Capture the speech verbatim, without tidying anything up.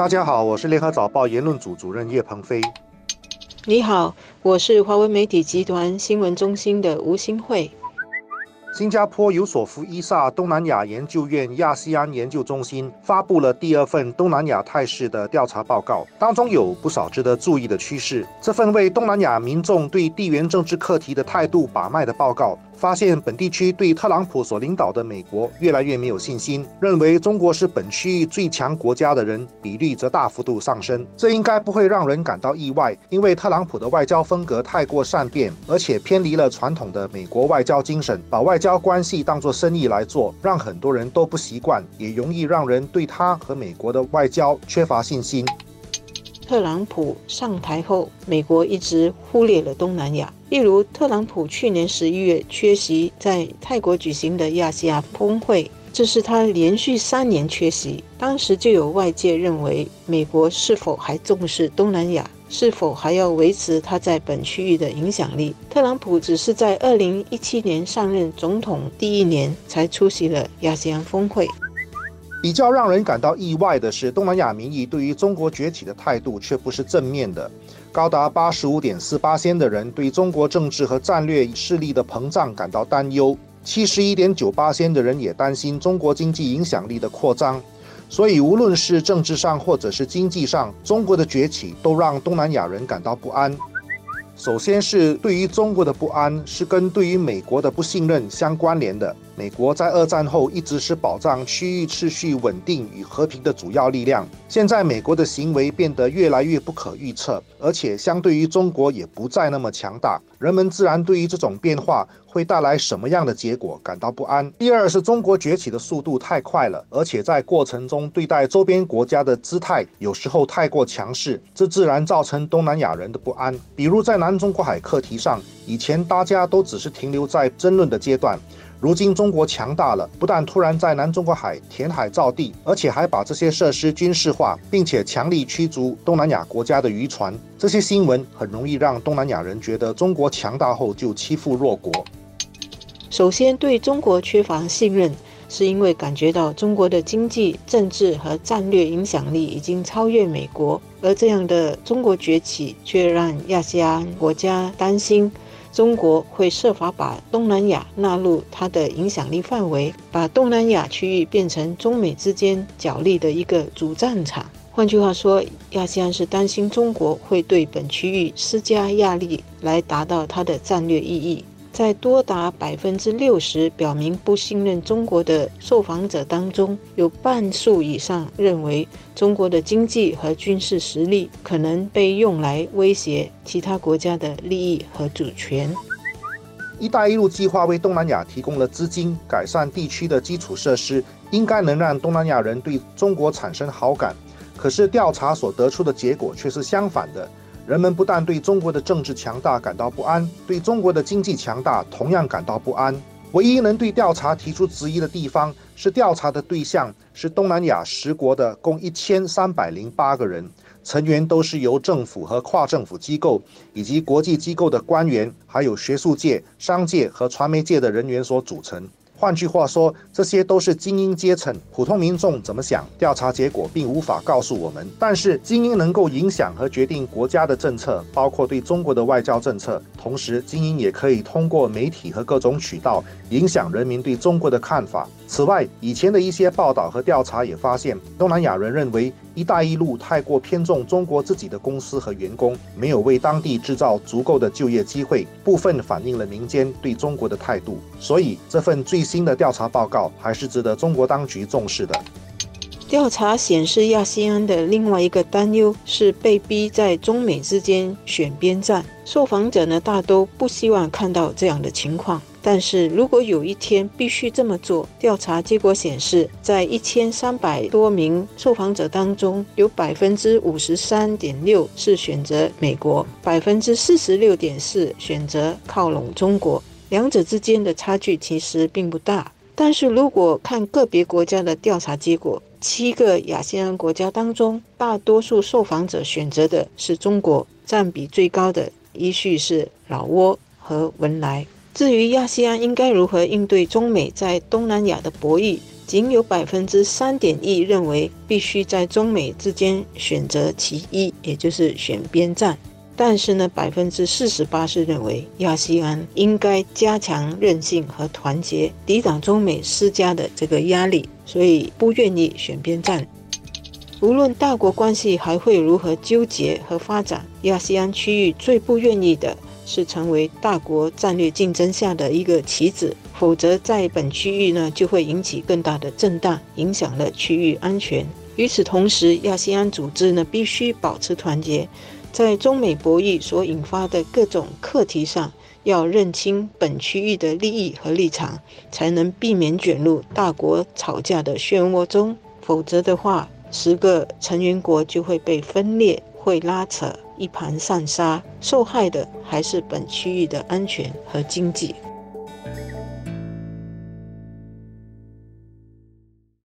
大家好，我是联合早报言论组主任叶鹏飞。你好，我是华文媒体集团新闻中心的吴新慧。新加坡尤索夫伊萨东南亚研究院亚细安研究中心发布了第二份东南亚态势的调查报告，当中有不少值得注意的趋势。这份为东南亚民众对地缘政治课题的态度把脉的报告，发现本地区对特朗普所领导的美国越来越没有信心，认为中国是本区域最强国家的人比率则大幅度上升。这应该不会让人感到意外，因为特朗普的外交风格太过善变，而且偏离了传统的美国外交精神，把外交关系当作生意来做，让很多人都不习惯，也容易让人对他和美国的外交缺乏信心。特朗普上台后，美国一直忽略了东南亚。例如，特朗普去年十一月缺席在泰国举行的亚细亚峰会，这是他连续三年缺席。当时就有外界认为，美国是否还重视东南亚，是否还要维持他在本区域的影响力。特朗普只是在二零一七年上任总统第一年才出席了亚细亚峰会。比较让人感到意外的是，东南亚民意对于中国崛起的态度却不是正面的。高达 百分之八十五点四 的人对中国政治和战略势力的膨胀感到担忧， 百分之七十一点九 的人也担心中国经济影响力的扩张。所以无论是政治上或者是经济上，中国的崛起都让东南亚人感到不安。首先是对于中国的不安，是跟对于美国的不信任相关联的。美国在二战后一直是保障区域秩序稳定与和平的主要力量，现在美国的行为变得越来越不可预测，而且相对于中国也不再那么强大，人们自然对于这种变化会带来什么样的结果感到不安。第二是中国崛起的速度太快了，而且在过程中对待周边国家的姿态有时候太过强势，这自然造成东南亚人的不安。比如在南中国海课题上，以前大家都只是停留在争论的阶段，如今中国强大了，不但突然在南中国海填海造地，而且还把这些设施军事化，并且强力驱逐东南亚国家的渔船。这些新闻很容易让东南亚人觉得中国强大后就欺负弱国。首先对中国缺乏信任，是因为感觉到中国的经济、政治和战略影响力已经超越美国，而这样的中国崛起却让亚细亚国家担心中国会设法把东南亚纳入它的影响力范围，把东南亚区域变成中美之间角力的一个主战场。换句话说，亚细安是担心中国会对本区域施加压力来达到它的战略意义。在多达 百分之六十 表明不信任中国的受访者当中，有半数以上认为中国的经济和军事实力可能被用来威胁其他国家的利益和主权。一带一路计划为东南亚提供了资金，改善地区的基础设施，应该能让东南亚人对中国产生好感。可是调查所得出的结果却是相反的。人们不但对中国的政治强大感到不安，对中国的经济强大同样感到不安。唯一能对调查提出质疑的地方是，调查的对象是东南亚十国的共一千三百零八个人，成员都是由政府和跨政府机构以及国际机构的官员，还有学术界、商界和传媒界的人员所组成。换句话说，这些都是精英阶层，普通民众怎么想，调查结果并无法告诉我们。但是，精英能够影响和决定国家的政策，包括对中国的外交政策。同时，精英也可以通过媒体和各种渠道影响人民对中国的看法。此外，以前的一些报道和调查也发现，东南亚人认为“一带一路”太过偏重中国自己的公司和员工，没有为当地制造足够的就业机会，部分反映了民间对中国的态度。所以，这份最新的调查报告还是值得中国当局重视的。调查显示，亚细安的另外一个担忧是被逼在中美之间选边站。受访者呢，大都不希望看到这样的情况。但是如果有一天必须这么做，调查结果显示，在一千三百多名受访者当中，有百分之五十三点六是选择美国，百分之四十六点四选择靠拢中国。两者之间的差距其实并不大。但是如果看个别国家的调查结果，七个亚细安国家当中，大多数受访者选择的是中国，占比最高的依序是老挝和文莱。至于亚细安应该如何应对中美在东南亚的博弈，仅有 百分之三点一 认为必须在中美之间选择其一，也就是选边站。但是呢 百分之四十八 是认为亚细安应该加强韧性和团结，抵挡中美施加的这个压力，所以不愿意选边站。无论大国关系还会如何纠结和发展，亚细安区域最不愿意的是成为大国战略竞争下的一个棋子，否则在本区域呢就会引起更大的震荡，影响了区域安全。与此同时，亚细安组织呢必须保持团结，在中美博弈所引发的各种课题上，要认清本区域的利益和立场，才能避免卷入大国吵架的漩涡中。否则的话，十个成员国就会被分裂，会拉扯，一盘散沙，受害的还是本区域的安全和经济。